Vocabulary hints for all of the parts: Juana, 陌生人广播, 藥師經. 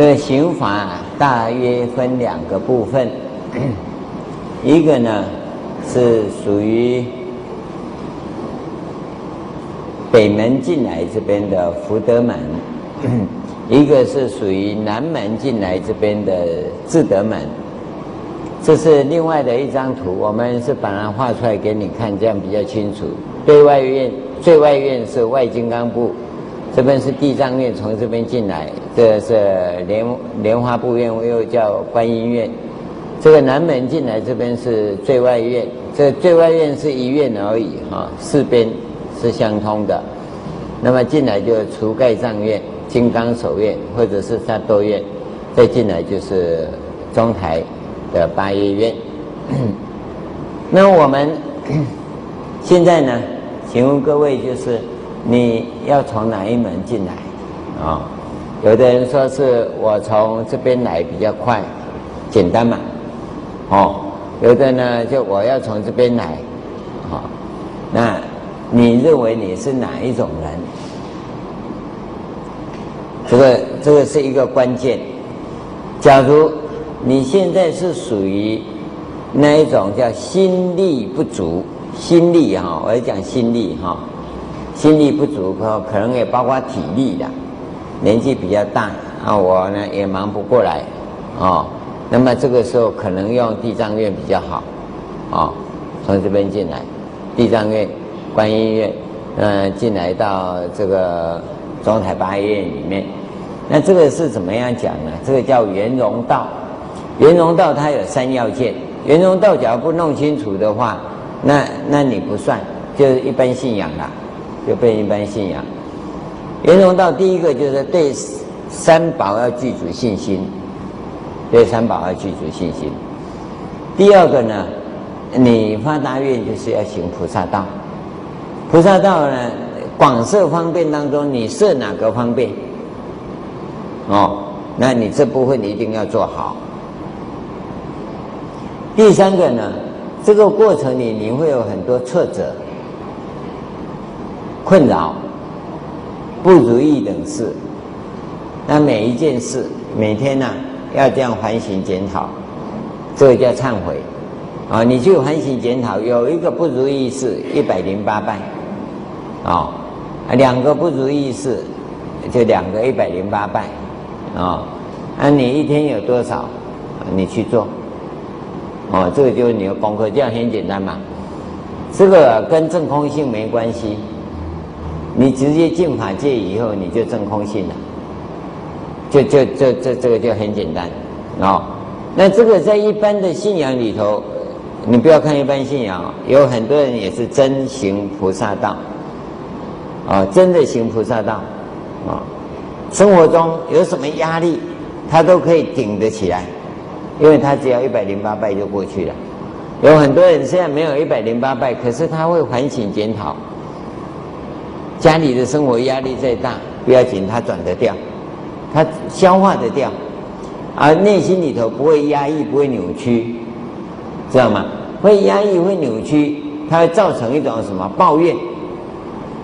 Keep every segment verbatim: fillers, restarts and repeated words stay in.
这刑法大约分两个部分，一个呢是属于北门进来这边的福德门，一个是属于南门进来这边的智德门。这是另外的一张图，我们是把它画出来给你看，这样比较清楚。对外院，最外院是外金刚部，这边是地藏院，从这边进来，这是莲莲花部院，又叫观音院。这个南门进来这边是最外院，这最外院是一院而已哈，四边是相通的。那么进来就除盖藏院、金刚手院或者是沙多院，再进来就是中台的八叶院。那我们现在呢，请问各位，就是你要从哪一门进来啊、哦？有的人说是我从这边来比较快，简单嘛，哦。有的呢，就我要从这边来，好、哦。那你认为你是哪一种人？这个这个是一个关键。假如你现在是属于那一种叫心力不足，心力哈、哦，我要讲心力哈、哦，心力不足，可能也包括体力的，年纪比较大啊，我呢也忙不过来，哦，那么这个时候可能用地藏院比较好，哦，从这边进来，地藏院、观音院，嗯，进来到这个中台八院里面，那这个是怎么样讲呢？这个叫圆融道。圆融道它有三要件，圆融道假如不弄清楚的话，那那你不算，就是一般信仰啦，就变一般信仰。圆融道第一个就是对三宝要具足信心，对三宝要具足信心。第二个呢，你发大愿就是要行菩萨道，菩萨道呢广摄方便当中，你摄哪个方便？哦，那你这部分你一定要做好。第三个呢，这个过程里你会有很多挫折、困扰、不如意等事。那每一件事，每天呢、啊、要这样反省检讨，这个叫忏悔啊、哦。你去反省检讨，有一个不如意事一百零八拜，啊、哦，两个不如意事就两个一百零八拜，啊、哦，那你一天有多少，你去做。哦，这个就是你的功课，这样很简单嘛。这个跟证空性没关系，你直接进法界以后，你就证空性了，就就这这这个就很简单。哦，那这个在一般的信仰里头，你不要看一般信仰，有很多人也是真行菩萨道，哦，真的行菩萨道，哦，生活中有什么压力，他都可以顶得起来。因为他只要一百零八拜就过去了，有很多人虽然没有一百零八拜，可是他会反省检讨，家里的生活压力再大不要紧，他转得掉，他消化得掉，而内心里头不会压抑，不会扭曲，知道吗？会压抑会扭曲，它会造成一种什么抱怨、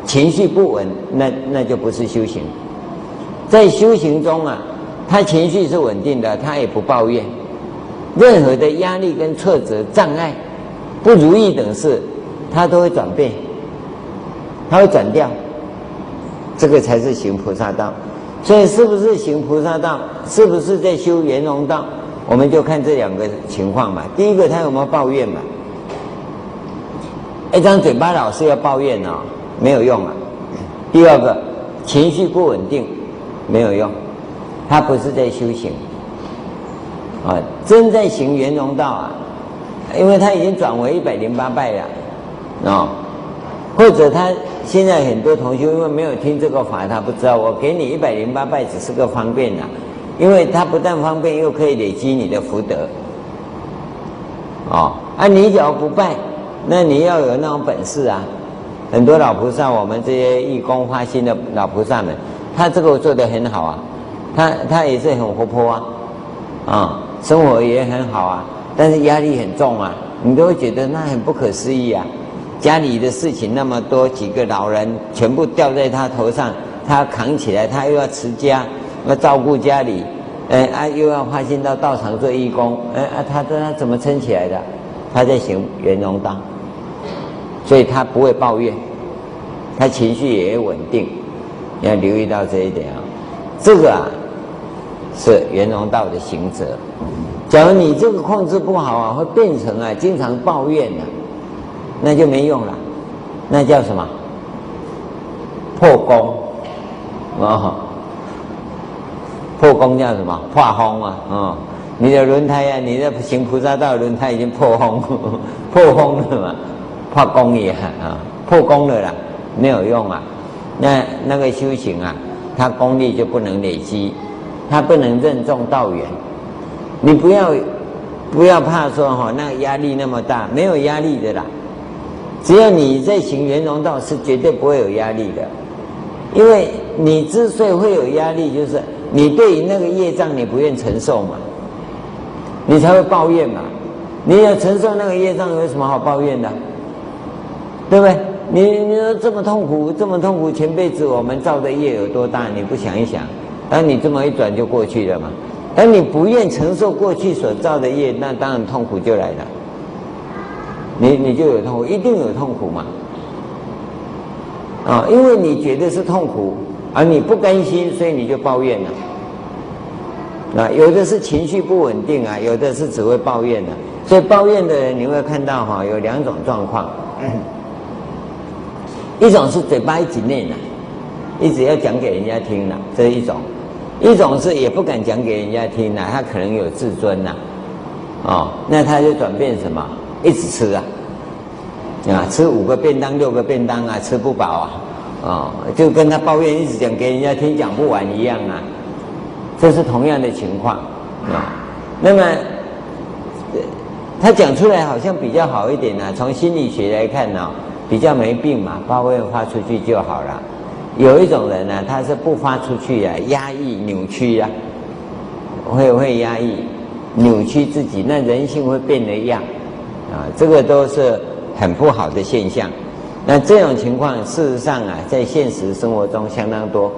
情绪不稳，那那就不是修行。在修行中啊，他情绪是稳定的，他也不抱怨。任何的压力跟挫折、障碍、不如意等事，它都会转变，它会转掉。这个才是行菩萨道。所以，是不是行菩萨道，是不是在修圆融道，我们就看这两个情况嘛。第一个，他有没有抱怨嘛？一张嘴巴老是要抱怨哦，没有用啊。第二个，情绪不稳定，没有用，他不是在修行。啊，真在行圆融道啊，因为他已经转为一百零八拜了，哦，或者他现在很多同学因为没有听这个法，他不知道我给你一百零八拜只是个方便呐、啊，因为他不但方便，又可以累积你的福德，哦，啊，你只要不拜，那你要有那种本事啊。很多老菩萨，我们这些义工发心的老菩萨们，他这个做得很好啊，他他也是很活泼啊，啊、嗯。生活也很好啊，但是压力很重啊，你都会觉得那很不可思议啊！家里的事情那么多，几个老人全部掉在他头上，他要扛起来，他又要持家，要照顾家里，哎啊，又要发心到道场做义工，哎啊，他他怎么撑起来的？他在行圆融道，所以他不会抱怨，他情绪也稳定。你要留意到这一点啊、哦，这个啊是圆融道的行者。假如你这个控制不好啊，会变成啊经常抱怨啊，那就没用了，那叫什么？破功哦，破功叫什么？破风啊！哦，你的轮胎啊，你的行菩萨道轮胎已经破风，破风了嘛，破功也啊，破功了啦，没有用啊。那那个修行啊，它功力就不能累积，它不能任重道远。你不要不要怕说哈、哦，那个压力那么大，没有压力的啦。只要你在行圆融道，是绝对不会有压力的。因为你之所以会有压力，就是你对于那个业障你不愿承受嘛，你才会抱怨嘛。你要承受那个业障，有什么好抱怨的？对不对？你你说这么痛苦，这么痛苦，前辈子我们造的业有多大？你不想一想，当你这么一转就过去了嘛。当你不愿承受过去所造的业，那当然痛苦就来了。你你就有痛苦，一定有痛苦嘛。啊、哦，因为你觉得是痛苦，而你不甘心，所以你就抱怨了。啊，有的是情绪不稳定啊，有的是只会抱怨的、啊。所以抱怨的人，你会看到哈、哦，有两种状况、嗯，一种是嘴巴一直念的、啊，一直要讲给人家听的、啊，这一种；一种是也不敢讲给人家听的、啊，他可能有自尊呐、啊，哦，那他就转变什么？一直吃啊。啊，吃五个便当、六个便当啊，吃不饱啊，哦，就跟他抱怨一直讲给人家听讲不完一样啊，这是同样的情况啊。那么他讲出来好像比较好一点啊，从心理学来看呢、哦，比较没病嘛，抱怨发出去就好了。有一种人呢、啊，他是不发出去啊，压抑、扭曲啊，会会压抑、扭曲自己，那人性会变得样啊，这个都是很不好的现象。那这种情况事实上啊，在现实生活中相当多。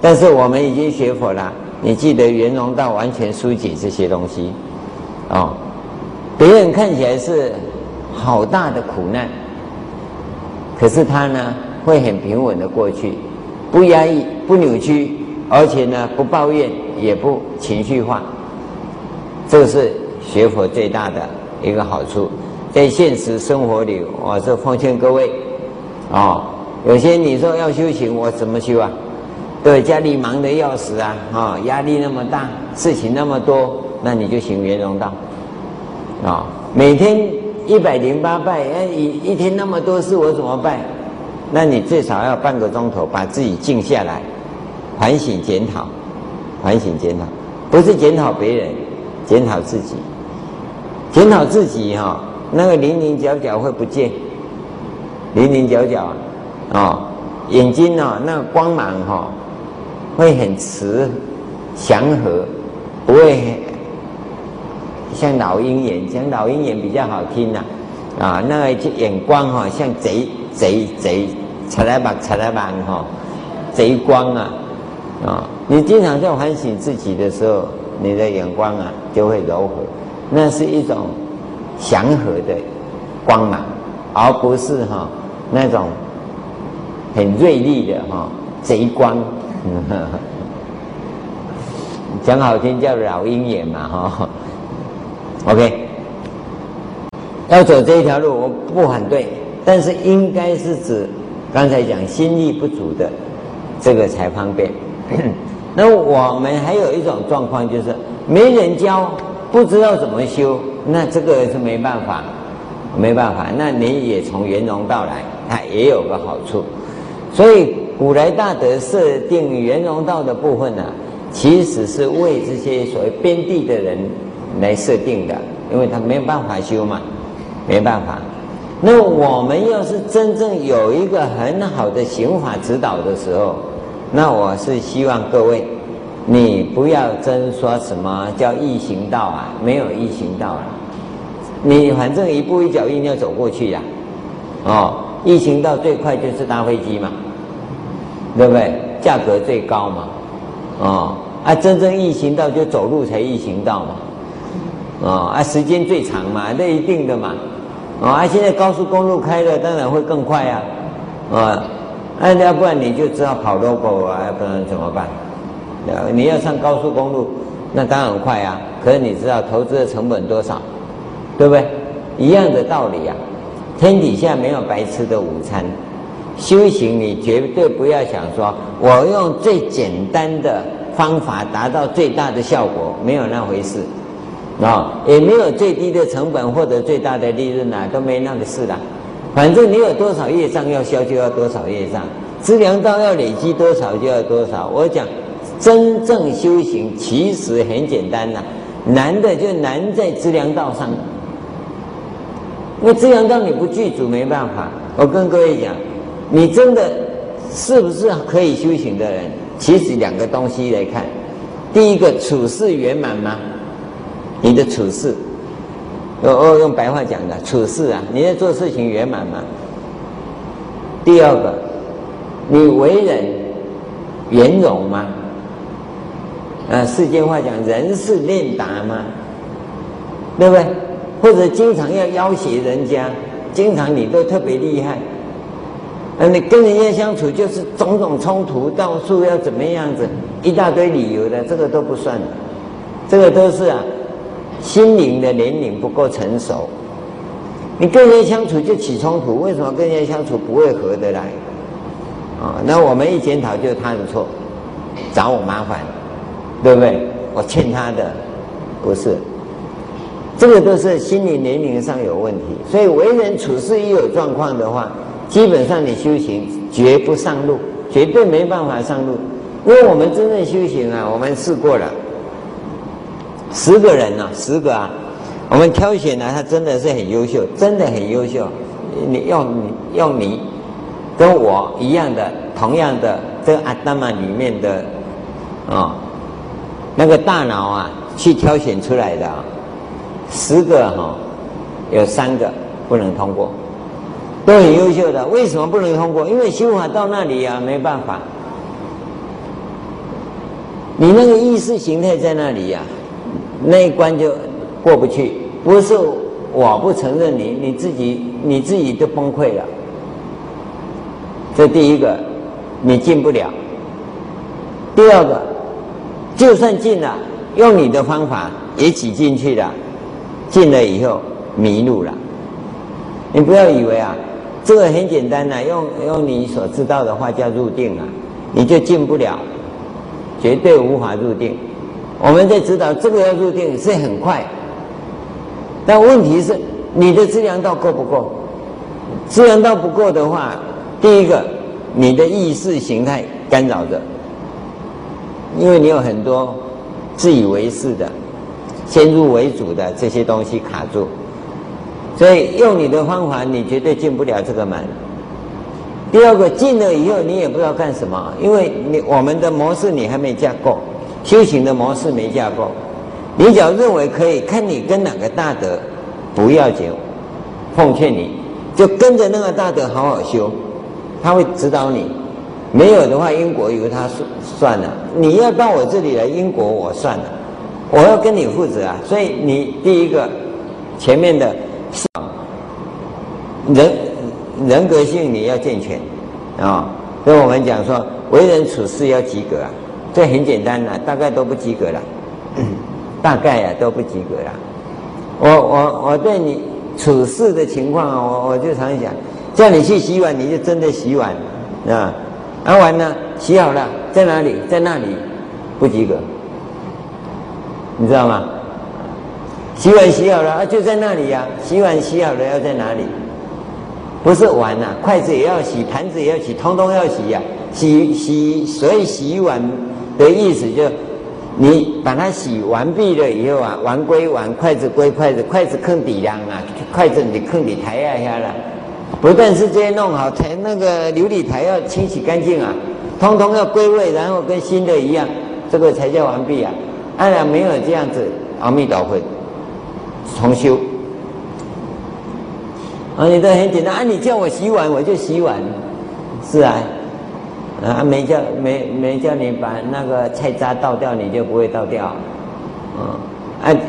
但是我们已经学佛了，你记得圆融道完全疏解这些东西哦。别人看起来是好大的苦难，可是他呢会很平稳的过去，不压抑，不扭曲，而且呢不抱怨，也不情绪化。这是学佛最大的一个好处。在现实生活里，我是奉劝各位，哦，有些你说要修行，我怎么修啊？对，家里忙得要死啊，啊、哦，压力那么大，事情那么多，那你就行圆融道，啊、哦，每天一百零八拜，哎，一一天那么多事，我怎么拜？那你最少要半个钟头，把自己静下来，反省检讨，反省检讨，不是检讨别人，检讨自己，检讨自己哈、哦。那个零零角角会不见，零零角角啊，哦，眼睛哦，那个光芒哦，会很慈祥和，不会像老鹰眼，像老鹰眼比较好听呐、啊，啊，那个眼光哈、哦，像贼贼贼，贼来吧贼来吧哈，贼光啊，啊，你经常在反省自己的时候，你的眼光啊就会柔和，那是一种祥和的光芒，而不是哈、哦、那种很锐利的哈、哦、贼光呵呵，讲好听叫老鹰眼嘛哈、哦。OK， 要走这一条路我不反对，但是应该是指刚才讲心力不足的这个才方便。那我们还有一种状况就是没人教，不知道怎么修。那这个是没办法，没办法。那你也从圆融道来，它也有个好处。所以古来大德设定圆融道的部分呢、啊，其实是为这些所谓边地的人来设定的，因为他没有办法修嘛，没办法。那我们要是真正有一个很好的行法指导的时候，那我是希望各位，你不要真说什么叫易行道啊，没有易行道啊。你反正一步一脚印要走过去呀、啊，哦，易行道最快就是搭飞机嘛，对不对？价格最高嘛，哦，啊，啊，真正易行道就走路才易行道嘛，哦啊，时间最长嘛，那一定的嘛，哦啊，现在高速公路开了，当然会更快啊，哦，那、啊、要不然你就只好跑 logo 啊，要不然怎么办？你要上高速公路，那当然快啊，可是你知道投资的成本多少，对不对？一样的道理啊，天底下没有白吃的午餐。修行你绝对不要想说我用最简单的方法达到最大的效果，没有那回事啊、哦，也没有最低的成本或者最大的利润啊，都没那个事啦、啊。反正你有多少业障要消，就要多少业障；资粮道要累积多少，就要多少。我讲真正修行其实很简单呐、啊，难的就难在资粮道上。因为资粮道你不具足没办法。我跟各位讲，你真的是不是可以修行的人？其实两个东西来看，第一个处事圆满吗？你的处事，我、哦、我用白话讲的处事啊，你在做事情圆满吗？第二个，你为人圆融吗？啊，世间话讲人事练达吗？对不对？或者经常要要挟人家，经常你都特别厉害。啊，你跟人家相处就是种种冲突，到处要怎么样子，一大堆理由的，这个都不算的，这个都是啊，心灵的年龄不够成熟。你跟人家相处就起冲突，为什么跟人家相处不会合得来？啊、哦，那我们一检讨就是他的错，找我麻烦，对不对？我欠他的，不是，这个都是心理年龄上有问题。所以为人处事一有状况的话，基本上你修行绝不上路，绝对没办法上路。因为我们真正修行啊，我们试过了十个人啊，十个啊，我们挑选啊，他真的是很优秀，真的很优秀。你用你用你跟我一样的，同样的这个阿达玛里面的啊、哦、那个大脑啊去挑选出来的啊，十个哈、哦、有三个不能通过。都很优秀的，为什么不能通过？因为修法到那里啊，没办法，你那个意识形态在那里啊，那一关就过不去。不是我不承认你，你自己你自己都崩溃了。这第一个，你进不了；第二个，就算进了，用你的方法也挤进去了，进了以后迷路了。你不要以为啊。这个很简单啊，用用你所知道的话叫入定啊，你就进不了，绝对无法入定。我们在指导这个要入定是很快，但问题是你的资粮道够不够？资粮道不够的话，第一个你的意识形态干扰着，因为你有很多自以为是的、先入为主的这些东西卡住。所以用你的方法，你绝对进不了这个门。第二个，进了以后你也不知道干什么，因为你我们的模式你还没架构，修行的模式没架构。你只要认为可以，看你跟哪个大德，不要紧，奉劝你就跟着那个大德好好修，他会指导你。没有的话，因果由他算了。你要到我这里来，因果我算了，我要跟你负责啊。所以你第一个前面的。人人格性你要健全啊、哦，所以我们讲说为人处事要及格啊，这很简单啦、啊，大概都不及格了，大概啊都不及格了。我我我对你处事的情况啊，我我就常想，叫你去洗碗，你就真的洗碗啊，啊碗呢洗好了，在哪里？在那里，不及格，你知道吗？洗碗洗好了啊，就在那里呀、啊，洗碗洗好了要在哪里？不是碗呐、啊，筷子也要洗，盘子也要洗，通通要洗呀、啊。洗洗，所以洗碗的意思就，你把它洗完毕了以后啊，碗归碗，筷子归筷子，筷子放底凉啊，筷子你放底台啊下了。不但是这些弄好，台那个琉璃台要清洗干净啊，通通要归位，然后跟新的一样，这个才叫完毕啊。当然没有这样子，阿弥陀佛，重修。啊，你都很简单啊！你叫我洗碗，我就洗碗，是啊，啊，没叫没没叫你把那个菜渣倒掉，你就不会倒掉。嗯，啊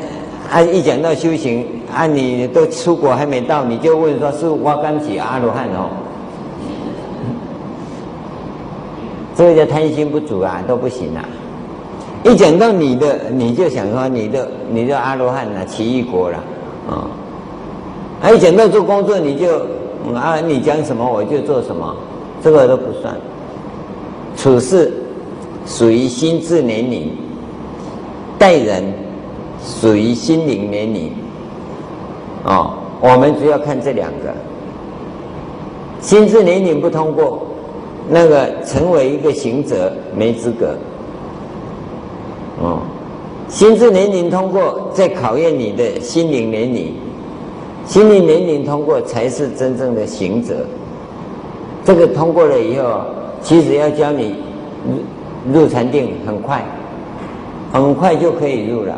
啊，一讲到修行，啊，你都出国还没到，你就问说是我刚起阿罗汉哦，这个叫贪心不足啊，都不行啊。一讲到你的，你就想说你的你的阿罗汉啊，奇异果了，啊、嗯，啊，一讲到做工作，你就、嗯、啊，你讲什么我就做什么，这个都不算。处事属于心智年龄，待人属于心灵年龄。哦，我们主要看这两个。心智年龄不通过，那个成为一个行者没资格。哦，心智年龄通过，再考验你的心灵年龄，心灵年龄通过才是真正的行者。这个通过了以后。其实要教你入禅定很快，很快就可以入了。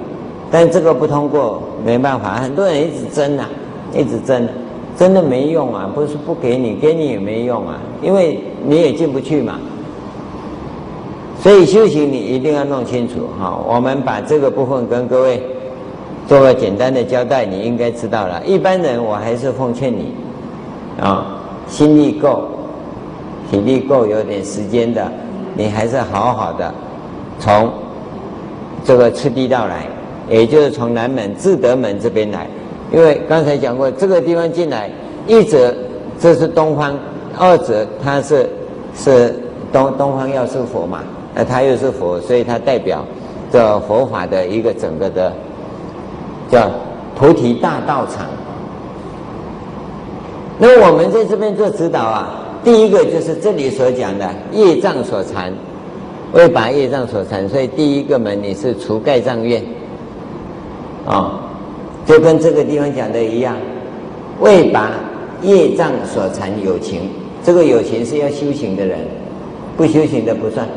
但这个不通过没办法，很多人一直争啊，一直争，真的没用啊！不是不给你，给你也没用啊，因为你也进不去嘛。所以修行你一定要弄清楚哈。我们把这个部分跟各位做个简单的交代，你应该知道了。一般人我还是奉劝你啊，心力够。体力够有点时间的，你还是好好的从这个次第道来，也就是从南门至德门这边来。因为刚才讲过，这个地方进来，一者这是东方，二者它是是东东方药师佛嘛，那它又是佛，所以它代表这佛法的一个整个的叫菩提大道场。那我们在这边做指导啊。第一个就是这里所讲的业障所缠，为把业障所缠，所以第一个门你是除盖障愿，啊、哦，就跟这个地方讲的一样，为把业障所缠有情，这个有情是要修行的人，不修行的不算。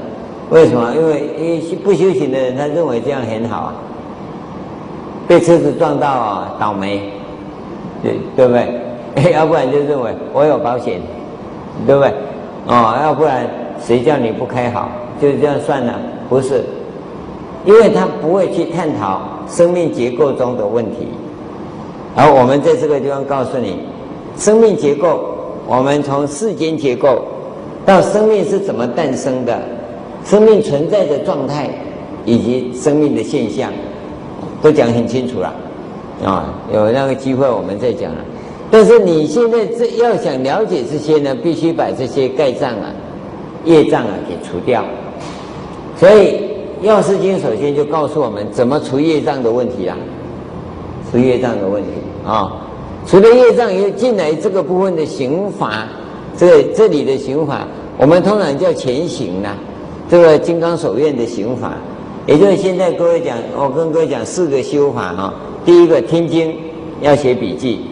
为什么？因为因为不修行的人他认为这样很好啊，被车子撞到啊倒霉，对对不对？要不然就认为我有保险。对不对？哦，要不然谁叫你不开好，就这样算了？不是，因为他不会去探讨生命结构中的问题。而我们在这个地方告诉你，生命结构，我们从世间结构到生命是怎么诞生的，生命存在的状态以及生命的现象，都讲很清楚了。啊、哦，有那个机会我们再讲了。但是你现在这要想了解这些呢，必须把这些盖障啊、业障啊给除掉。所以《药师经》首先就告诉我们怎么除业障的问题啊，除业障的问题啊、哦。除了业障，又进来这个部分的刑法，这这里的刑法，我们通常叫前行啦、啊，这个金刚手院的刑法，也就是现在各位讲，我跟各位讲四个修法啊、哦。第一个听经要写笔记。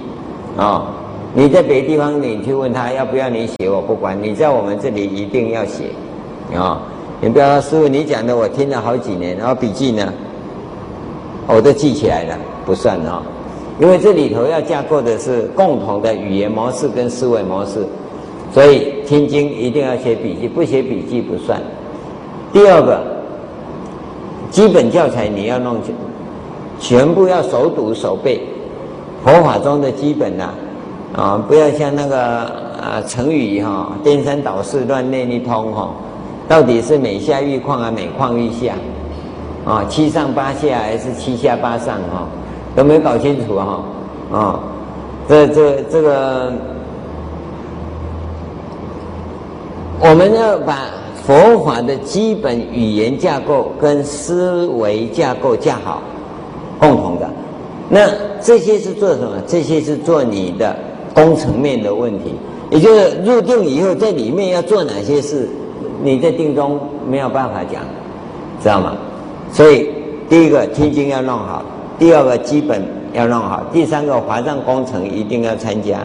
哦，你在别的地方你去问他要不要你写，我不管。你在我们这里一定要写，哦，你不要说师父你讲的我听了好几年，然后笔记呢，我都记起来了，不算哦。因为这里头要架构的是共同的语言模式跟思维模式，所以听经一定要写笔记，不写笔记不算。第二个，基本教材你要弄全，全部要熟读熟背。佛法中的基本呐、啊，啊，不要像那个啊成语哈、哦，颠三倒四、乱念一通哈、哦，到底是每下愈况啊，每况愈下，啊，七上八下还是七下八上哈、哦，都没搞清楚哈、哦，啊，这这这个，我们要把佛法的基本语言架构跟思维架构架好，共同的。那这些是做什么？这些是做你的工程面的问题，也就是入定以后在里面要做哪些事，你在定中没有办法讲，知道吗？所以第一个听经要弄好，第二个基本要弄好，第三个华藏工程一定要参加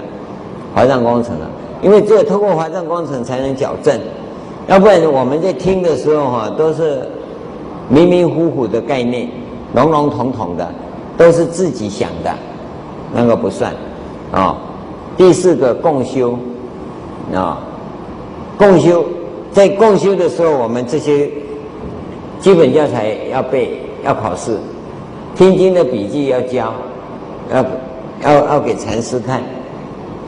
华藏工程啊，因为只有透过华藏工程才能矫正，要不然我们在听的时候哈、啊、都是迷迷糊糊的概念，笼笼统统的。都是自己想的，那个不算，啊、哦。第四个共修，啊、哦，共修在共修的时候，我们这些基本教材要背，要考试，听经的笔记要教，要要要给禅师看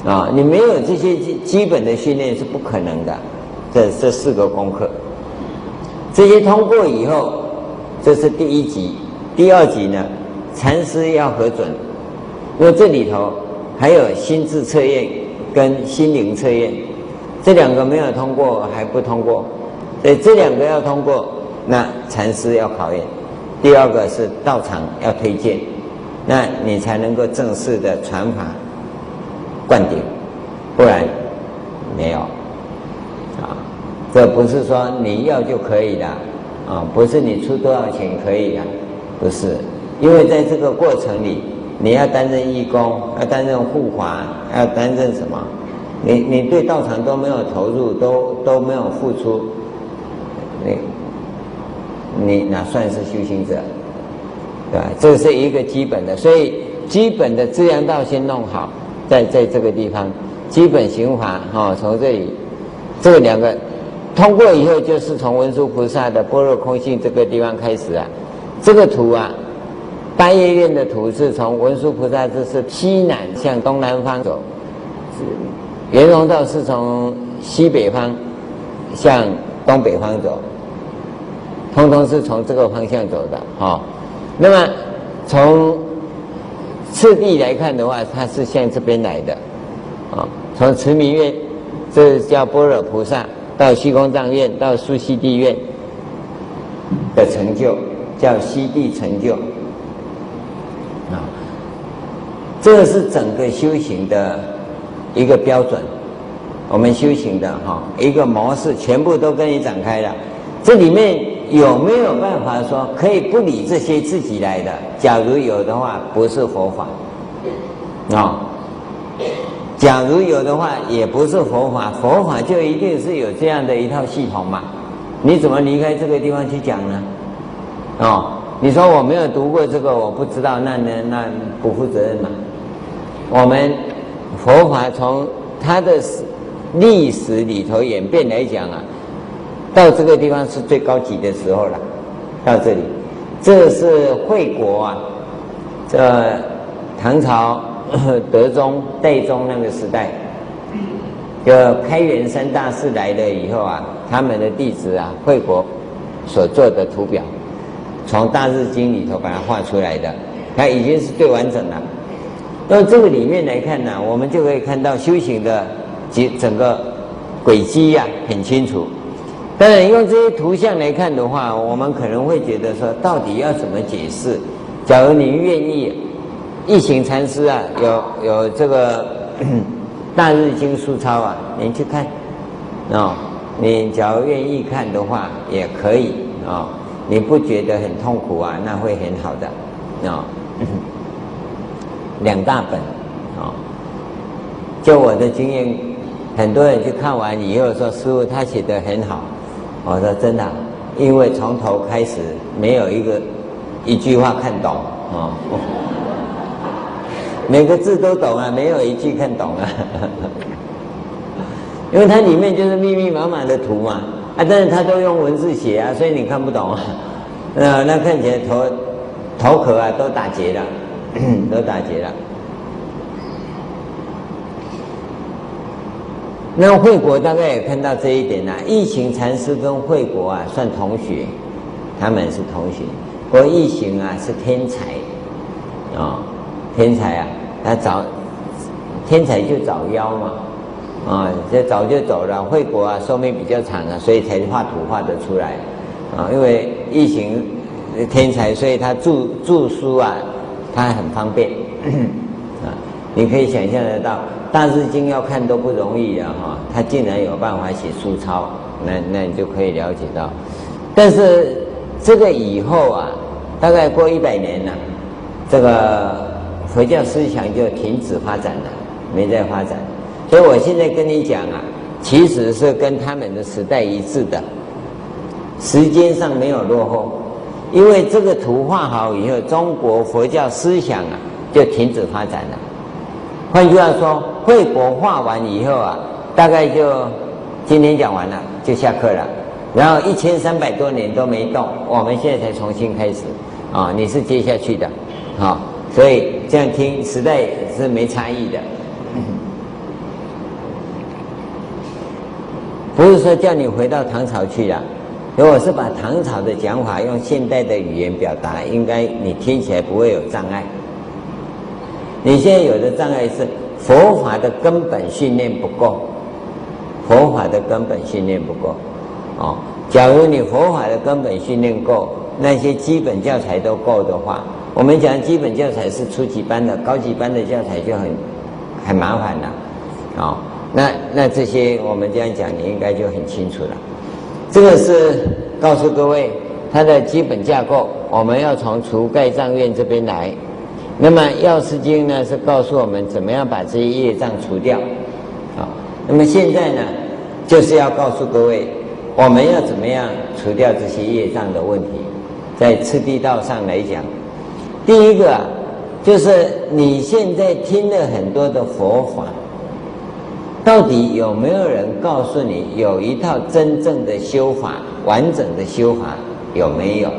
啊！你没有这些基基本的训练是不可能的。这这四个功课，这些通过以后，这是第一级。第二级呢，禅师要核准。那这里头还有心智测验跟心灵测验，这两个没有通过还不通过，所以这两个要通过，那禅师要考验。第二个是道场要推荐，那你才能够正式的传法灌顶，不然没有啊。这不是说你要就可以的啊，不是你出多少钱可以的，不是，因为在这个过程里，你要担任义工，要担任护法，要担任什么？你你对道场都没有投入，都都没有付出，你你哪算是修行者？对吧？这是一个基本的，所以基本的资粮道先弄好，在在这个地方，基本行法哈、哦，从这里这两个通过以后，就是从文殊菩萨的般若空性这个地方开始啊。这个图啊，八叶院的图是从文殊菩萨这是西南向东南方走，圆融道是从西北方向东北方走，通通是从这个方向走的哈、哦。那么从次第来看的话，它是向这边来的啊、哦。从持明院，这叫般若菩萨，到虚空藏院，到苏悉地院的成就。叫悉地成就啊，这是整个修行的一个标准。我们修行的哈、哦、一个模式，全部都跟你展开了。这里面有没有办法说可以不理这些自己来的？假如有的话，不是佛法啊、哦；假如有的话，也不是佛法。佛法就一定是有这样的一套系统嘛？你怎么离开这个地方去讲呢？哦，你说我没有读过这个，我不知道，那那那不负责任嘛。我们佛法从它的历史里头演变来讲啊，到这个地方是最高级的时候了。到这里，这是惠国啊，这唐朝德宗、代宗那个时代，就开元三大士来了以后啊，他们的弟子啊，惠国所做的图表。从大日经里头把它画出来的，它已经是最完整了。那这个里面来看呢、啊，我们就可以看到修行的整个轨迹呀、啊、很清楚。当然用这些图像来看的话，我们可能会觉得说到底要怎么解释？假如您愿意，一行禅师啊有有这个大日经疏钞啊，您去看哦。你假如愿意看的话，也可以哦。你不觉得很痛苦啊？那会很好的，啊、哦，两大本，啊、哦，就我的经验，很多人去看完以后说：“师父，他写得很好。”我说：“真的、啊，因为从头开始没有一个一句话看懂啊、哦，每个字都懂啊，没有一句看懂啊，因为它里面就是密密麻麻的图嘛。”啊，但是他都用文字写啊，所以你看不懂啊。那那看起来头头壳啊都打结了，都打结了。那慧国大概也看到这一点啦、啊。一行禅师跟慧国啊算同学，他们是同学。不过一行啊是天才啊、哦，天才啊，他早天才就早夭嘛。啊、哦，这早就走了。惠国啊，寿命比较长啊，所以才画图画得出来。啊、哦，因为一行天才，所以他著著书啊，他很方便。啊，你可以想象得到，《大日经》要看都不容易的哈、哦，他竟然有办法写书抄，那那你就可以了解到。但是这个以后啊，大概过一百年了、啊，这个佛教思想就停止发展了，没再发展。所以我现在跟你讲啊，其实是跟他们的时代一致的，时间上没有落后，因为这个图画好以后，中国佛教思想啊就停止发展了。换句话说，惠国画完以后啊，大概就今天讲完了，就下课了，然后一千三百多年都没动，我们现在才重新开始啊、哦！你是接下去的啊、哦，所以这样听时代是没差异的，不是说叫你回到唐朝去了。如果是把唐朝的讲法用现代的语言表达，应该你听起来不会有障碍。你现在有的障碍是佛法的根本训练不够，佛法的根本训练不够。哦，假如你佛法的根本训练够，那些基本教材都够的话，我们讲基本教材是初级班的，高级班的教材就很很麻烦了。哦，那那这些我们这样讲，你应该就很清楚了。这个是告诉各位它的基本架构，我们要从除盖障院这边来。那么药师经呢是告诉我们怎么样把这些业障除掉。好，那么现在呢就是要告诉各位我们要怎么样除掉这些业障的问题。在次第道上来讲，第一个、啊、就是你现在听了很多的佛法，到底有没有人告诉你有一套真正的修法，完整的修法，有没有？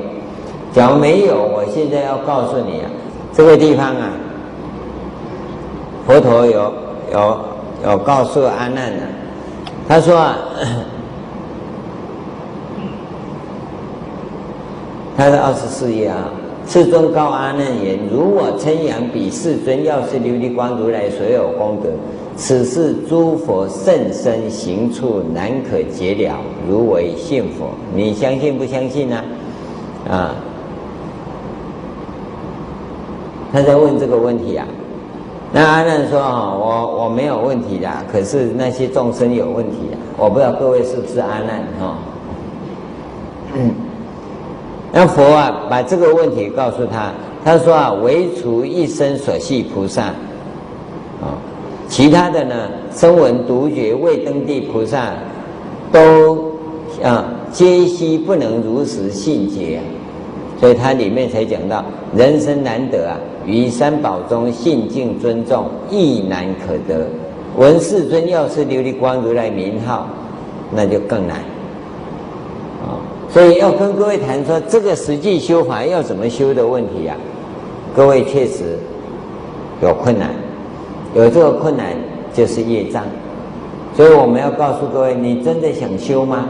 假如没有，我现在要告诉你啊，这个地方啊，佛陀有有有告诉阿难啊，他说啊，他是二十四页啊，世尊告阿难言：如我称扬彼世尊药师琉璃光如来所有功德，此是诸佛甚深行处，难可解了，如为信佛。你相信不相信呢、啊？啊，他在问这个问题啊。那阿难说：哈，我我没有问题的，可是那些众生有问题的。我不知道各位是不是阿难哈、嗯？那佛啊，把这个问题告诉他，他说啊，唯除一生所系菩萨，啊。其他的呢，声闻独觉未登地菩萨，都啊皆悉不能如实信解、啊，所以它里面才讲到人生难得啊，于三宝中信敬尊重亦难可得，闻世尊药师琉璃光如来名号，那就更难啊、哦。所以要跟各位谈说这个实际修法要怎么修的问题啊，各位确实有困难。有这个困难就是业障，所以我们要告诉各位，你真的想修吗？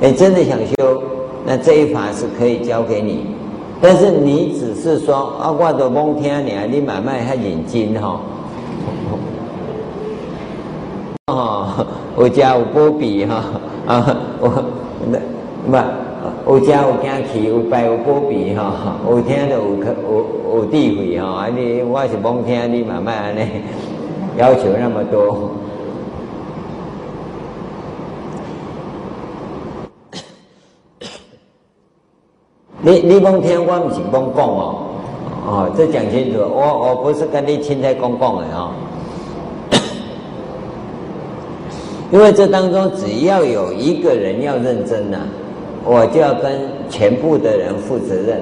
你真的想修，那这一法是可以教给你，但是你只是说啊，我都蒙听你啊，你买卖还眼睛哈，哦，有家有波比哈啊，我不，有家有惊气，有拜有波比哈，有听就有有。有地位哈，啊你我是甭听你慢慢安尼要求那么多，你你甭听我唔是甭讲哦，哦这讲清楚，我我不是跟你亲在公共的哦，因为这当中只要有一个人要认真呐、啊，我就要跟全部的人负责任。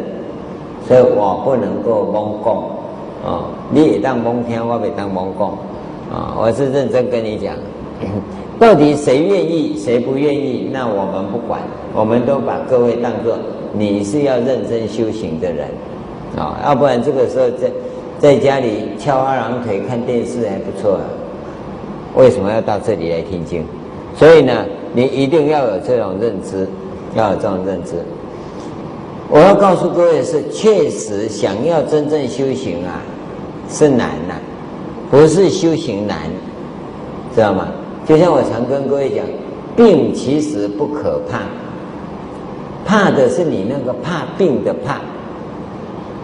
所以我不能够蒙讲，哦，你也当蒙听，我也当蒙讲，啊、哦，我是认真跟你讲，到底谁愿意，谁不愿意，那我们不管，我们都把各位当作你是要认真修行的人，啊、哦，要不然这个时候在在家里翘二郎腿看电视还不错、啊，为什么要到这里来听经？所以呢，你一定要有这种认知，要有这种认知。我要告诉各位的是，确实想要真正修行啊，是难呐、啊，不是修行难，知道吗？就像我常跟各位讲，病其实不可怕，怕的是你那个怕病的怕。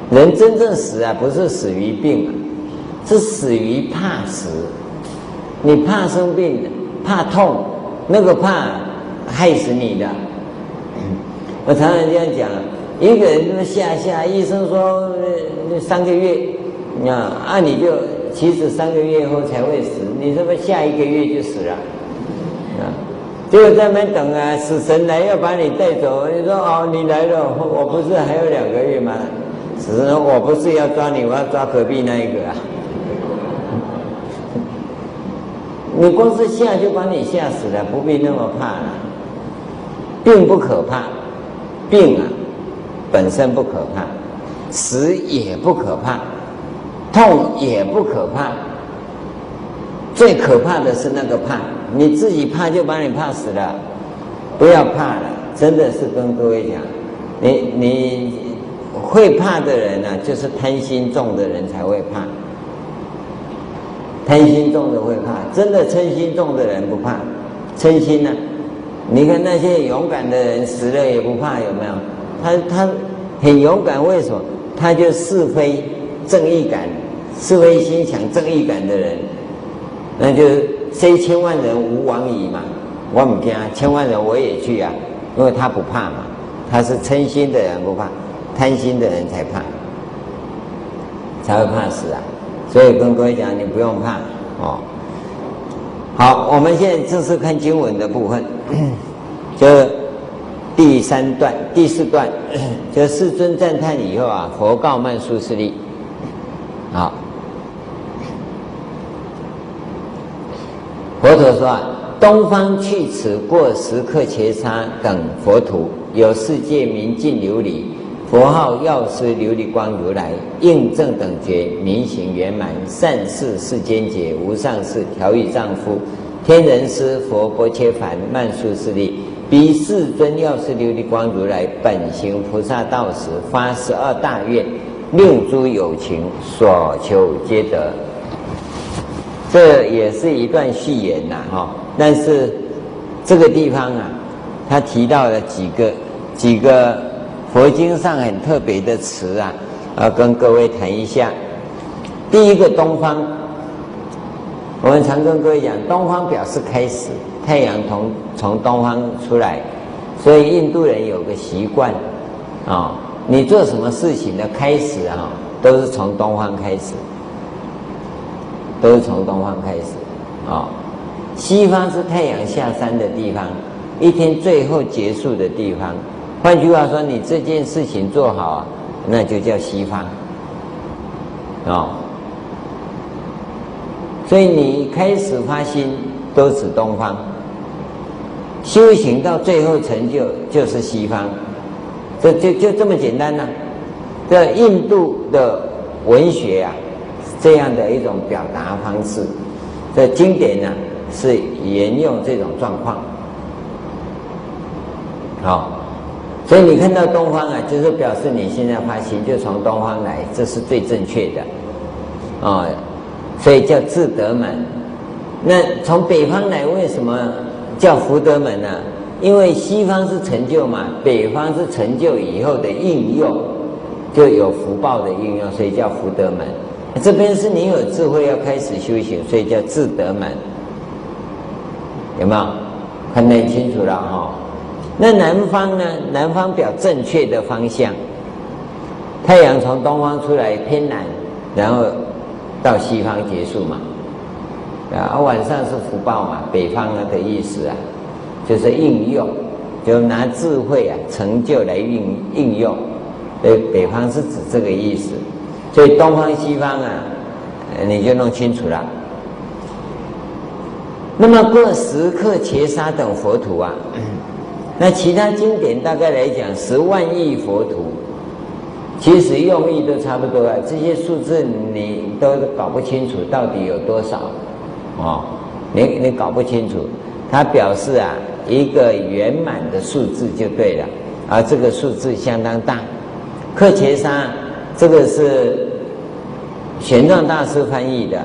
人真正死啊，不是死于病、啊，是死于怕死。你怕生病，怕痛，那个怕害死你的。我常常这样讲。一个人那么下下，医生说三个月，啊，啊你就其实三个月后才会死，你是不是下一个月就死了？啊，结果在那边等啊，死神来要把你带走，你说哦你来了，我不是还有两个月吗？死神说我不是要抓你，我要抓隔壁那一个啊，你光是下就把你吓死了，不必那么怕了。并不可怕，病啊本身不可怕，死也不可怕，痛也不可怕，最可怕的是那个怕，你自己怕就把你怕死了，不要怕了。真的是跟各位讲，你你会怕的人呢、啊，就是贪心重的人才会怕，贪心重的会怕，真的嗔心重的人不怕，嗔心呢、啊，你看那些勇敢的人死了也不怕，有没有？他他很勇敢，为什么？他就是非正义感，是非心强正义感的人，那就虽千万人吾往矣嘛，我不怕，千万人我也去啊，因为他不怕嘛，他是嗔心的人不怕，贪心的人才怕，才会怕死啊。所以跟各位讲，你不用怕哦。好，我们现在正式看经文的部分，就第三段、第四段，就世尊赞叹以后啊，佛告曼殊室利。好，佛陀说啊，东方去此过石刻伽沙等佛土，有世界明镜琉璃，佛号药师琉璃光如来，应正等觉，明行圆满，善逝世间解，无上士调御丈夫，天人师佛薄伽梵曼殊室利，彼世尊药师琉璃光如来本行菩萨道时，发十二大愿，令诸有情所求皆得。这也是一段序言呐、啊，哈、哦！但是这个地方啊，他提到了几个几个佛经上很特别的词啊，要跟各位谈一下。第一个东方，我们常跟各位讲，东方表示开始，太阳从从东方出来，所以印度人有个习惯啊、哦，你做什么事情的开始啊，都是从东方开始。都是从东方开始，啊、哦，西方是太阳下山的地方，一天最后结束的地方。换句话说，你这件事情做好啊，那就叫西方，哦。所以你开始发心都指东方，修行到最后成就就是西方，这就就这么简单呐、啊。这印度的文学啊。这样的一种表达方式，这经典呢是沿用这种状况。好，所以你看到东方啊，就是表示你现在发心就从东方来，这是最正确的啊、哦，所以叫智德门。那从北方来，为什么叫福德门呢？因为西方是成就嘛，北方是成就以后的应用，就有福报的应用，所以叫福德门。这边是你有智慧要开始修行，所以叫智德门，有没有？看得很清楚了哈、哦。那南方呢？南方表正确的方向，太阳从东方出来偏南，然后到西方结束嘛。啊，晚上是福报嘛，北方啊的意思啊，就是应用，就拿智慧啊成就来应应用，所以北方是指这个意思。所以东方西方啊，你就弄清楚了。那么过石刻伽沙等佛土啊，那其他经典大概来讲十万亿佛土，其实用意都差不多啊。这些数字你都搞不清楚到底有多少哦，你你搞不清楚。它表示啊一个圆满的数字就对了，而这个数字相当大。刻伽沙。这个是玄奘大师翻译的，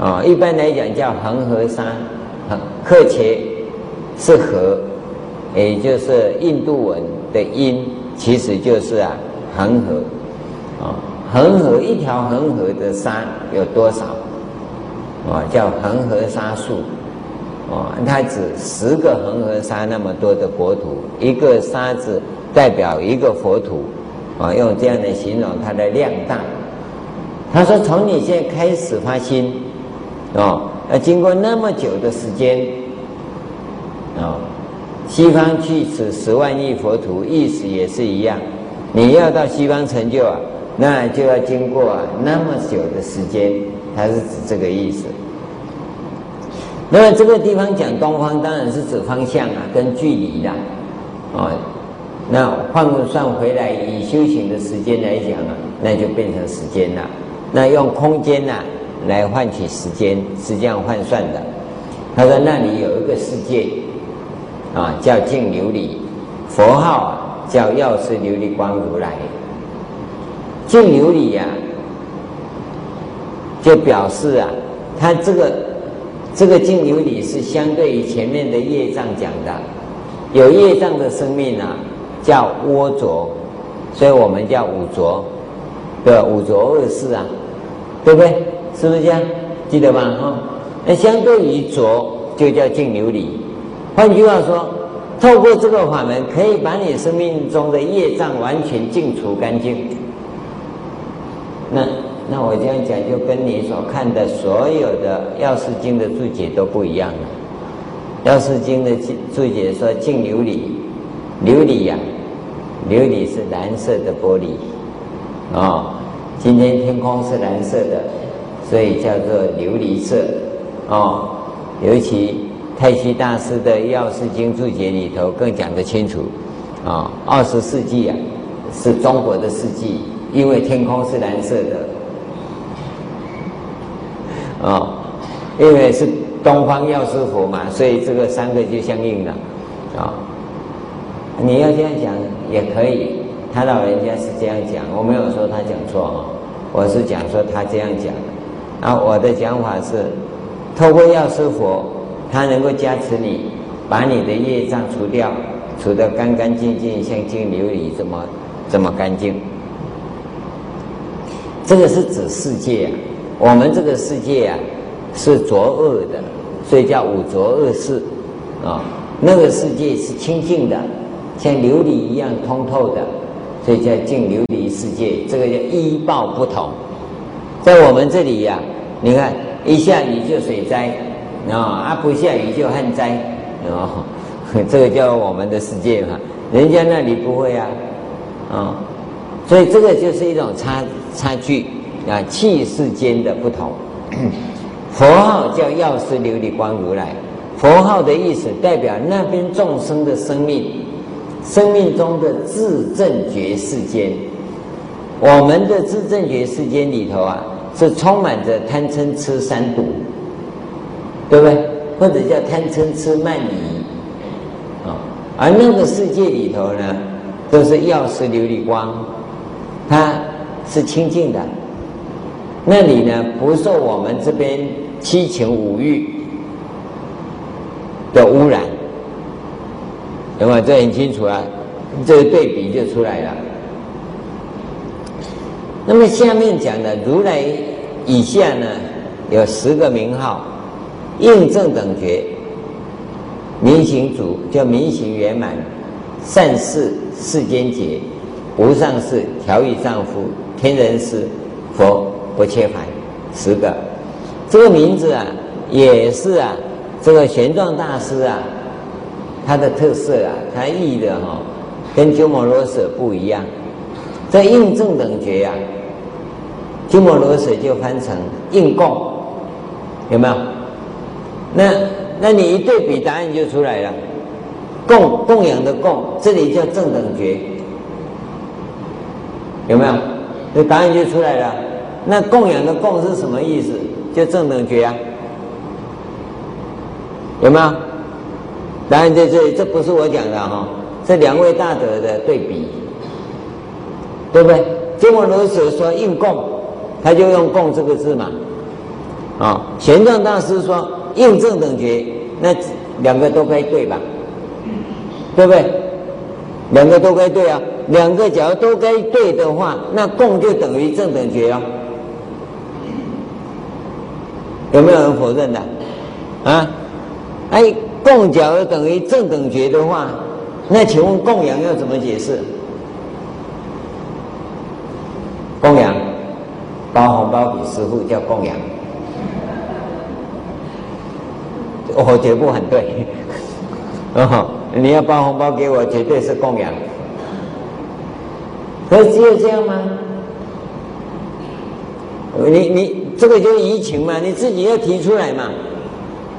啊、哦，一般来讲叫恒河沙，刻伽是河，也就是印度文的音，其实就是啊恒河，啊、哦，恒河一条恒河的沙有多少？啊、哦，叫恒河沙数，啊、哦，它指十个恒河沙那么多的国土，一个沙子代表一个佛土。啊、哦，用这样的形容它的量大。他说：“从你现在开始发心，哦，要经过那么久的时间，哦，西方去此十万亿佛土，意思也是一样。你要到西方成就啊，那就要经过啊那么久的时间，它是指这个意思。那么这个地方讲东方，当然是指方向啊，跟距离啦、啊，哦，那换算回来以修行的时间来讲啊，那就变成时间了。那用空间呐、啊、来换取时间，是这样换算的。他说那里有一个世界，啊，叫净琉璃，佛号、啊、叫药师琉璃光如来。净琉璃啊，就表示啊，它这个这个净琉璃是相对于前面的业障讲的，有业障的生命啊，叫污浊，所以我们叫五浊，对五浊恶世啊，对不对？是不是这样？记得吗？哈、哦，那相对于浊就叫净琉璃。换句话说，透过这个法门，可以把你生命中的业障完全净除干净。那那我这样讲，就跟你所看的所有的《药师经》的注解都不一样了。《药师经》的注解说净琉璃，琉璃呀、啊，琉璃是蓝色的玻璃，哦，今天天空是蓝色的，所以叫做琉璃色，哦，尤其太虚大师的《药师经》注解里头更讲得清楚，啊、哦，二十世纪啊，是中国的世纪。因为天空是蓝色的，哦，因为是东方药师佛嘛，所以这个三个就相应了，啊、哦，你要这样讲也可以，他老人家是这样讲，我没有说他讲错啊、哦，我是讲说他这样讲，啊，我的讲法是，透过药师佛，他能够加持你，把你的业障除掉，除得干干净净，像净琉璃这么这么干净。这个是指世界啊，我们这个世界啊是浊恶的，所以叫五浊恶世啊、哦。那个世界是清净的，像琉璃一样通透的，所以叫净琉璃世界。这个叫依报不同。在我们这里呀、啊，你看一下雨就水灾啊、哦，啊不下雨就旱灾哦，这个叫我们的世界嘛。人家那里不会啊，啊、哦，所以这个就是一种差。差距啊，气世间的不同。佛号叫药师琉璃光如来，佛号的意思代表那边众生的生命，生命中的自证觉世间。我们的自证觉世间里头啊，是充满着贪嗔痴三毒，对不对？或者叫贪嗔痴慢疑啊。而那个世界里头呢，都是药师琉璃光，它是清净的，那里呢不受我们这边七情五欲的污染，有没有？这很清楚啊，这个对比就出来了。那么下面讲的如来以下呢，有十个名号：应正等觉、明行足，叫明行圆满；善事世间解，无上士调御丈夫。天人师佛不切凡，十个。这个名字啊，也是啊，这个玄奘大师啊，他的特色啊，他译的哈、哦，跟鸠摩罗什不一样。这应正等觉啊，鸠摩罗什就翻成应供，有没有？那那你一对比，答案就出来了。供供养的供，这里叫正等觉，有没有？这答案就出来了。那供养的供是什么意思？就正等觉啊，有没有？答案在这里，这不是我讲的哈、哦，这两位大德的对比，对不对？鸠摩罗什说应供，他就用供这个字嘛。啊、哦，玄奘大师说应正等觉，那两个都该对吧？对不对？两个都该对啊。两个假如都该对的话，那供就等于正等觉哦。有没有人否认的？啊，哎，供假如等于正等觉的话，那请问供养要怎么解释？供养，包红包给师父叫供养，我绝不反对。哦，你要包红包给我，绝对是供养。可是只有这样吗？你你这个就是移情嘛，你自己要提出来嘛，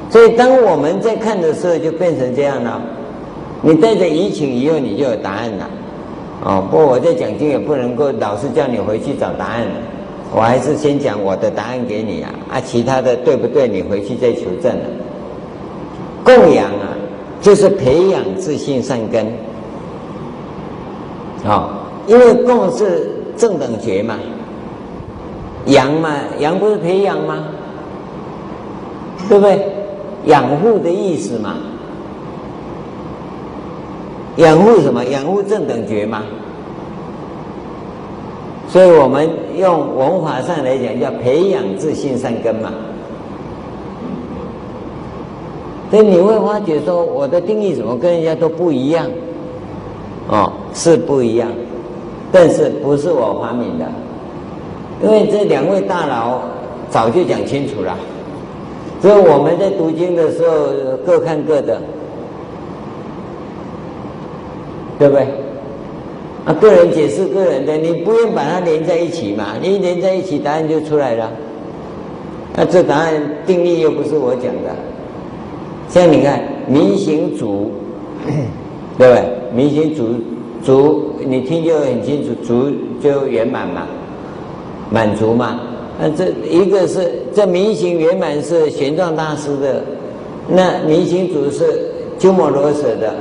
所以当我们在看的时候，就变成这样了。你带着疑情以后，你就有答案了。哦，不过我在讲经也不能够老是叫你回去找答案，我还是先讲我的答案给你啊，啊，其他的对不对？你回去再求证了。供养啊，就是培养自信善根。哦，因为供是正等觉嘛，养嘛，养不是培养吗？对不对？养护的意思嘛。养护什么？养护正等觉嘛。所以我们用文法上来讲，叫培养自信善根嘛。所以你会发觉说，我的定义怎么跟人家都不一样，哦，是不一样，但是不是我发明的，因为这两位大佬早就讲清楚了。所以我们在读经的时候各看各的，对不对？啊，个人解释个人的，你不用把它连在一起嘛，你一连在一起答案就出来了。那这答案定义又不是我讲的。像你看明行足，对不对？明行足，足你听就很清楚，足就圆满嘛，满足嘛。那这一个是这明行圆满是玄奘大师的，那明行足是鸠摩罗什的。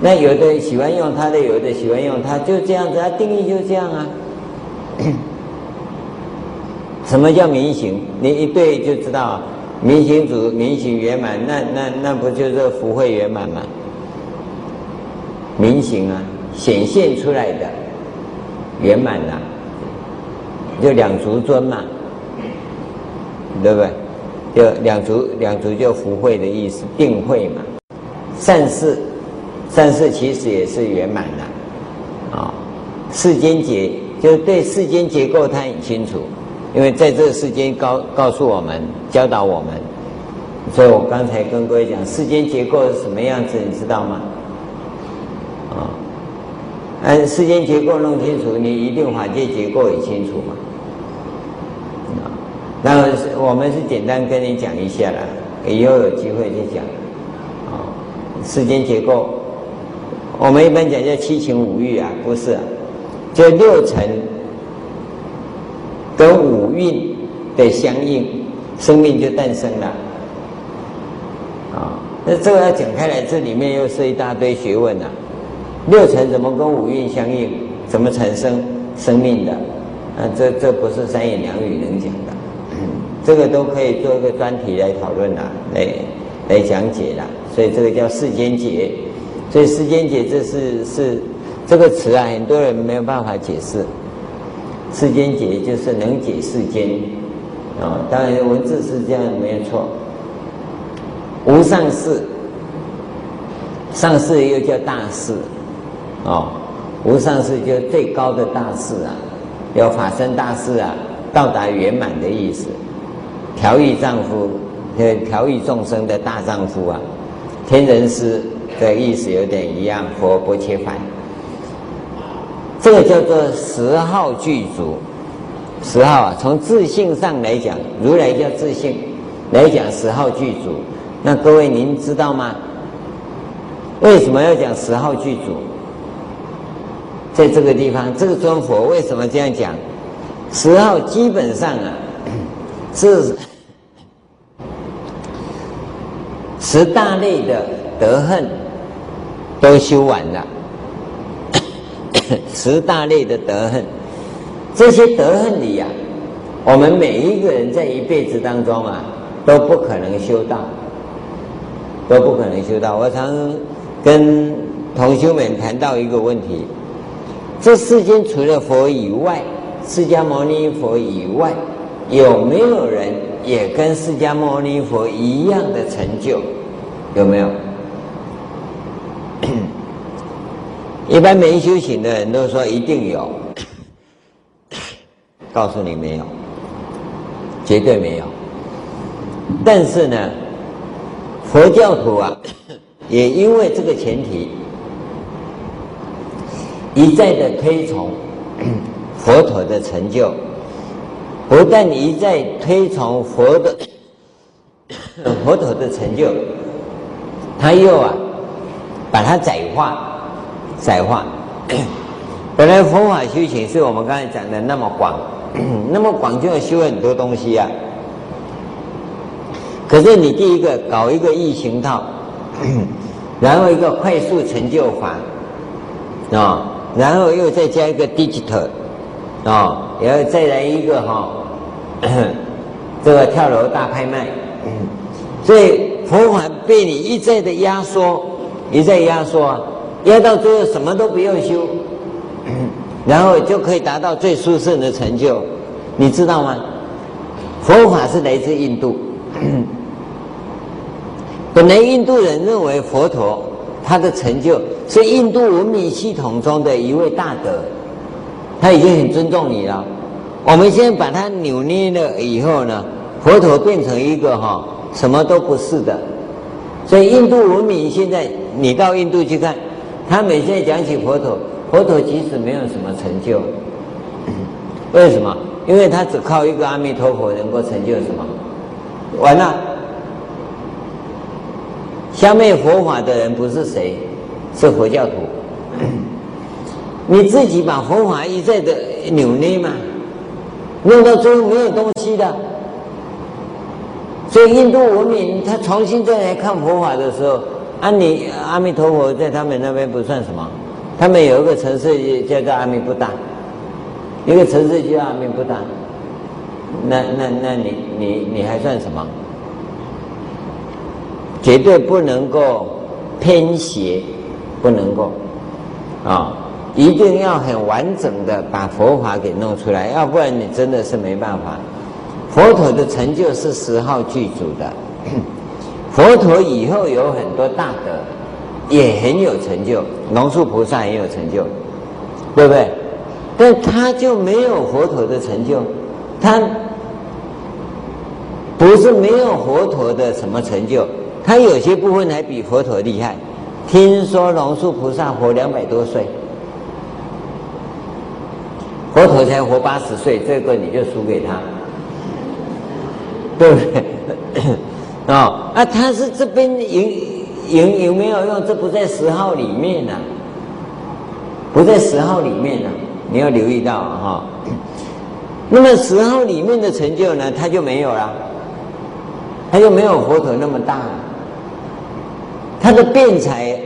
那有的喜欢用他的，有的喜欢用他，就这样子，他定义就这样啊。什么叫明行？你一对就知道啊，明行足、明行圆满，那那那不就是福慧圆满吗？明行啊，显现出来的圆满啊，就两足尊嘛，对不对？就两足，两足就福慧的意思，定慧嘛，善事。善事其实也是圆满的，啊、哦，世间结就是对世间结构他很清楚，因为在这个世间告告诉我们、教导我们，所以我刚才跟各位讲世间结构是什么样子，你知道吗？啊、哦，按世间结构弄清楚，你一定法界结构也清楚嘛。啊、哦，那我们是简单跟你讲一下啦，以后有机会再讲。啊、哦，世间结构。我们一般讲叫七情五欲啊，不是啊，就六尘跟五蕴的相应，生命就诞生了。啊、哦，那这个要讲开来，这里面又是一大堆学问啊。六尘怎么跟五蕴相应？怎么产生生命的？啊，这这不是三言两语能讲的，嗯、这个都可以做一个专题来讨论啦、啊，来来讲解啦。所以这个叫世间解。所以世间解这是是这个词啊，很多人没有办法解释。世间解就是能解世间，啊、哦，当然文字是这样没有错。无上士，上士又叫大士，哦，无上士就是最高的大士啊，有法身大士啊，到达圆满的意思。调御丈夫，呃，调御众生的大丈夫啊，天人师。的意思有点一样，佛不切凡，这个叫做十号具足。十号啊，从自性上来讲，如来叫自性，来讲十号具足。那各位您知道吗？为什么要讲十号具足？在这个地方，这个尊佛为什么这样讲？十号基本上啊，是十大类的德恨。都修完了，十大类的德恨，这些德恨里啊，我们每一个人在一辈子当中啊，都不可能修到，都不可能修到。我常跟同修们谈到一个问题：这世间除了佛以外，释迦牟尼佛以外，有没有人也跟释迦牟尼佛一样的成就？有没有？一般没修行的人都说一定有，告诉你没有，绝对没有。但是呢，佛教徒啊，也因为这个前提，一再的推崇佛陀的成就，不但一再推崇佛的佛陀的成就，他又啊把它窄化，窄化。本来佛法修行是我们刚才讲的那么广，那么广就要修很多东西啊。可是你第一个搞一个易行道，然后一个快速成就法，啊、哦，然后又再加一个 digital， 啊、哦，然后再来一个哈、哦，这个跳楼大拍卖。所以佛法被你一再的压缩，一再压缩，压到最后什么都不用修，然后就可以达到最殊胜的成就，你知道吗？佛法是来自印度，本来印度人认为佛陀他的成就是印度文明系统中的一位大德，他已经很尊重你了。我们现在把他扭捏了以后呢，佛陀变成一个哈、哦、什么都不是的，所以印度文明现在你到印度去看，他每次讲起佛陀，佛陀其实没有什么成就，为什么？因为他只靠一个阿弥陀佛能够成就什么？完了，消灭佛法的人不是谁，是佛教徒。你自己把佛法一再的扭捏嘛，弄到最后没有东西的。所以印度文明他重新再来看佛法的时候，啊你阿弥陀佛在他们那边不算什么，他们有一个城市叫做阿弥布达，一个城市叫阿弥布达，那那那你你你还算什么？绝对不能够偏斜，不能够啊、哦，一定要很完整的把佛法给弄出来，要不然你真的是没办法。佛陀的成就是十号具足的，佛陀以后有很多大德也很有成就，龙树菩萨也有成就，对不对？但他就没有佛陀的成就，他不是没有佛陀的什么成就，他有些部分还比佛陀厉害。听说龙树菩萨活两百多岁，佛陀才活八十岁，这个你就输给他。对不对？哦，啊，他是这边赢赢有没有用？这不在十号里面呢、啊，不在十号里面呢、啊，你要留意到哈、哦。那么十号里面的成就呢，他就没有了，他就没有佛陀那么大了。他的辩才，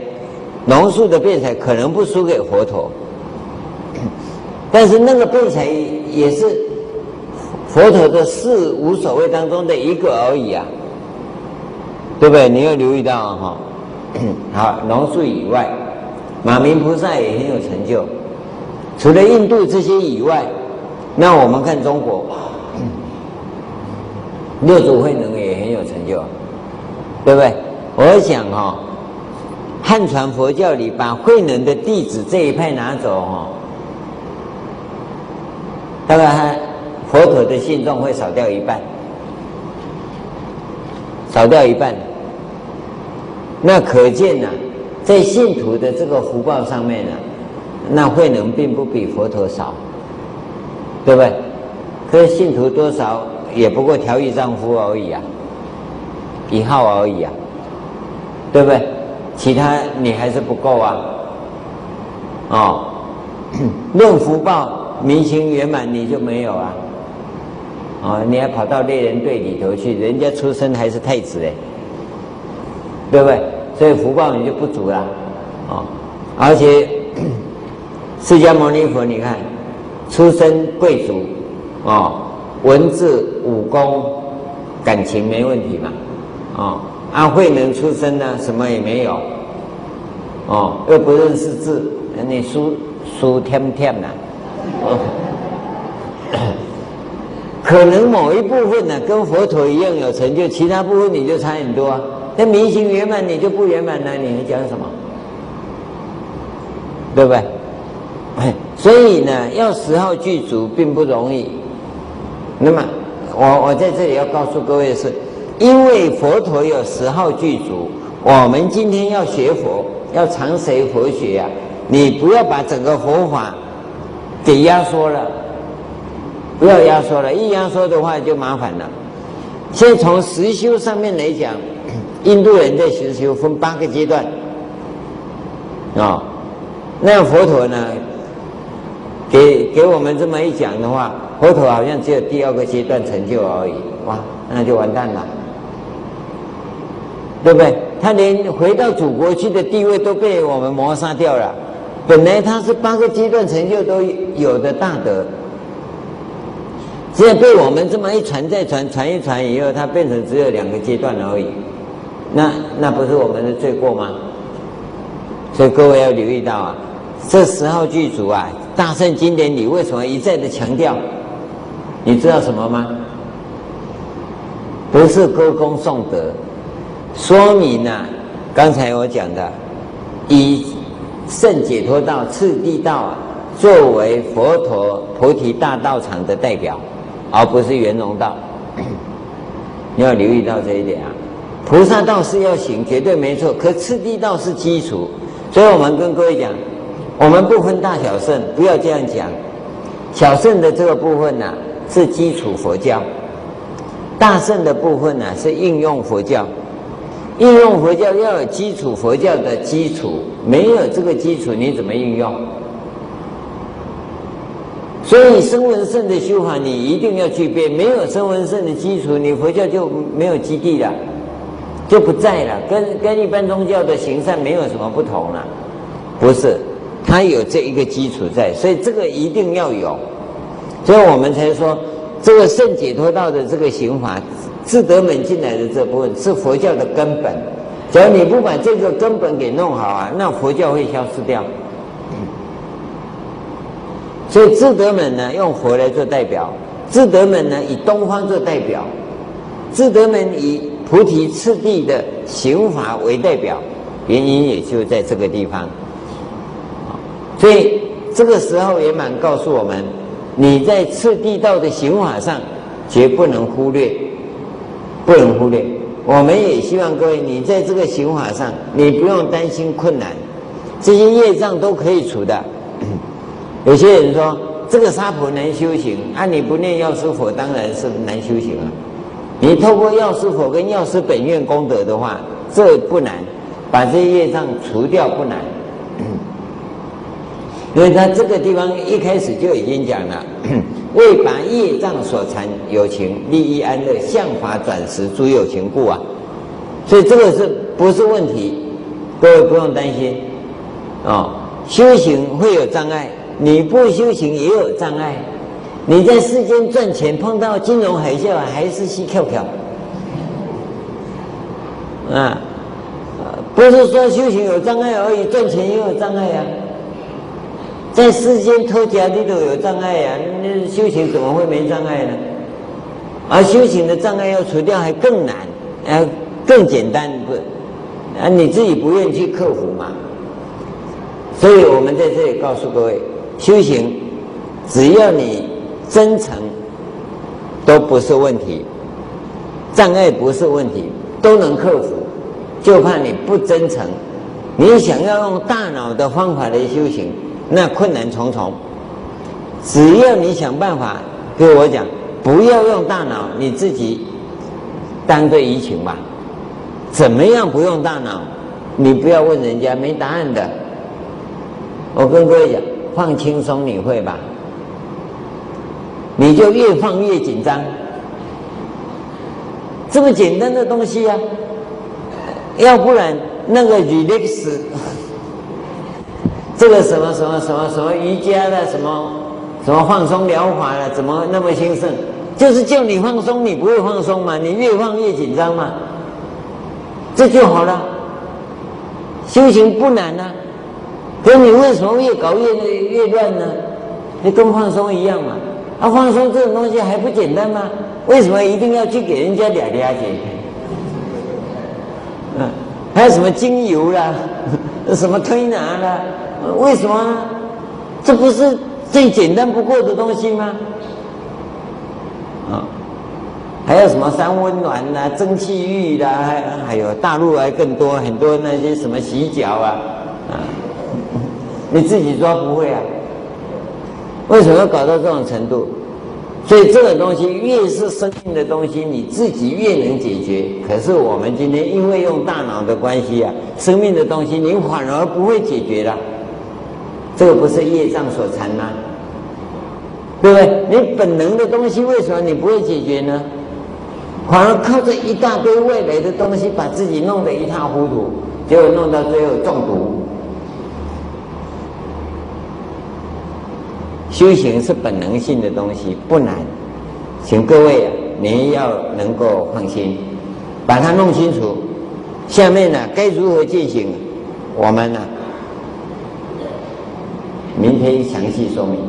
龙树的辩才可能不输给佛陀，但是那个辩才也是佛陀的四无所谓当中的一个而已啊，对不对？你要留意到哈、哦。好，龙树以外，马明菩萨也很有成就。除了印度这些以外，那我们看中国，六祖慧能也很有成就，对不对？我想哈、哦，汉传佛教里把慧能的弟子这一派拿走哈、哦，大概还。佛陀的信众会少掉一半，少掉一半。那可见呢、啊，在信徒的这个福报上面呢、啊，那慧能并不比佛陀少，对不对？可是信徒多少也不过调御丈夫而已啊，一号而已啊，对不对？其他你还是不够啊。哦，论福报，明行圆满你就没有啊。哦，你还跑到猎人队里头去，人家出生还是太子哎，对不对？所以福报你就不足了，哦，而且释迦牟尼佛，你看出身贵族，哦，文字武功感情没问题嘛，哦，阿慧能出身呢，什么也没有，哦，又不认识字，你输输舔舔啦。可能某一部分呢、啊，跟佛陀一样有成就，其他部分你就差很多啊。那明行圆满你就不圆满了、啊，你还讲什么？对不对？所以呢，要十号具足并不容易。那么我我在这里要告诉各位的是，因为佛陀有十号具足，我们今天要学佛，要常随佛学啊，你不要把整个佛法给压缩了。不要压缩了，一压缩的话就麻烦了。现在从实修上面来讲，印度人在实修分八个阶段啊、哦。那佛陀呢，给给我们这么一讲的话，佛陀好像只有第二个阶段成就而已，哇，那就完蛋了，对不对？他连回到祖国去的地位都被我们磨杀掉了。本来他是八个阶段成就都有的大德，现在被我们这么一传再传，传一传以后，他变成只有两个阶段而已，那那不是我们的罪过吗？所以各位要留意到啊，这十号剧组啊，大圣经典里为什么一再的强调？你知道什么吗？不是歌功颂德，说明啊，刚才我讲的，以圣解脱道、次第道啊，作为佛陀菩提大道场的代表，而不是圆融道。你要留意到这一点啊。菩萨道是要行，绝对没错，可次第道是基础。所以我们跟各位讲，我们不分大小圣，不要这样讲。小圣的这个部分呢、啊，是基础佛教；大圣的部分呢、啊，是应用佛教。应用佛教要有基础佛教的基础，没有这个基础，你怎么应用？所以声闻圣的修法，你一定要具备。没有声闻圣的基础，你佛教就没有基地了，就不在了。跟跟一般宗教的行善没有什么不同了，不是？它有这一个基础在，所以这个一定要有。所以我们才说，这个圣解脱道的这个行法。自德门进来的这部分是佛教的根本，只要你不把这个根本给弄好啊，那佛教会消失掉。所以自德门呢，用佛来做代表；自德门呢，以东方做代表；自德门以菩提次第的行法为代表。原因也就在这个地方。所以这个时候圆满告诉我们，你在次第道的行法上绝不能忽略。不能忽略，我们也希望各位，你在这个行法上，你不用担心困难，这些业障都可以除的。有些人说这个娑婆难修行，啊，你不念药师佛，当然是难修行啊。你透过药师佛跟药师本愿功德的话，这不难，把这些业障除掉不难，因为他这个地方一开始就已经讲了。为拔业障所缠有情，利益安乐，向法转识诸有情故啊，所以这个是不是问题？各位不用担心哦。修行会有障碍，你不修行也有障碍。你在世间赚钱，碰到金融海啸还是稀翘翘啊，不是说修行有障碍而已，赚钱也有障碍啊。在世间偷家里头有障碍啊，那修行怎么会没障碍呢？而、啊、修行的障碍要除掉还更难，啊，更简单不？啊，你自己不愿意去克服嘛。所以我们在这里告诉各位，修行只要你真诚，都不是问题，障碍不是问题，都能克服。就怕你不真诚，你想要用大脑的方法来修行。那困难重重，只要你想办法，跟我讲，不要用大脑，你自己当对疫情吧。怎么样不用大脑？你不要问人家没答案的。我跟各位讲，放轻松你会吧？你就越放越紧张。这么简单的东西啊，要不然那个 relax。这个什么什么什么什么瑜伽的什么什么放松疗法的，怎么那么兴盛？就是叫你放松，你不会放松嘛？你越放越紧张嘛？这就好了。修行不难啊，可是你为什么越搞越越乱呢？你跟放松一样嘛？啊，放松这种东西还不简单吗？为什么一定要去给人家俩俩解？嗯，还有什么精油啦，什么推拿啦？为什么呢？这不是最简单不过的东西吗？啊、哦，还有什么三温暖啊、蒸汽浴啦、啊，还有大陆还更多很多那些什么洗脚啊啊，你自己抓不会啊？为什么要搞到这种程度？所以这个东西越是生硬的东西，你自己越能解决。可是我们今天因为用大脑的关系啊，生命的东西你反而不会解决了。这个不是业障所缠吗？对不对？你本能的东西为什么你不会解决呢？反而靠着一大堆外来的东西把自己弄得一塌糊涂，结果弄到最后中毒。修行是本能性的东西，不难，请各位啊，你要能够放心，把它弄清楚。下面呢、啊，该如何进行？我们呢、啊，明天详细说明。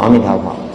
阿弥陀佛。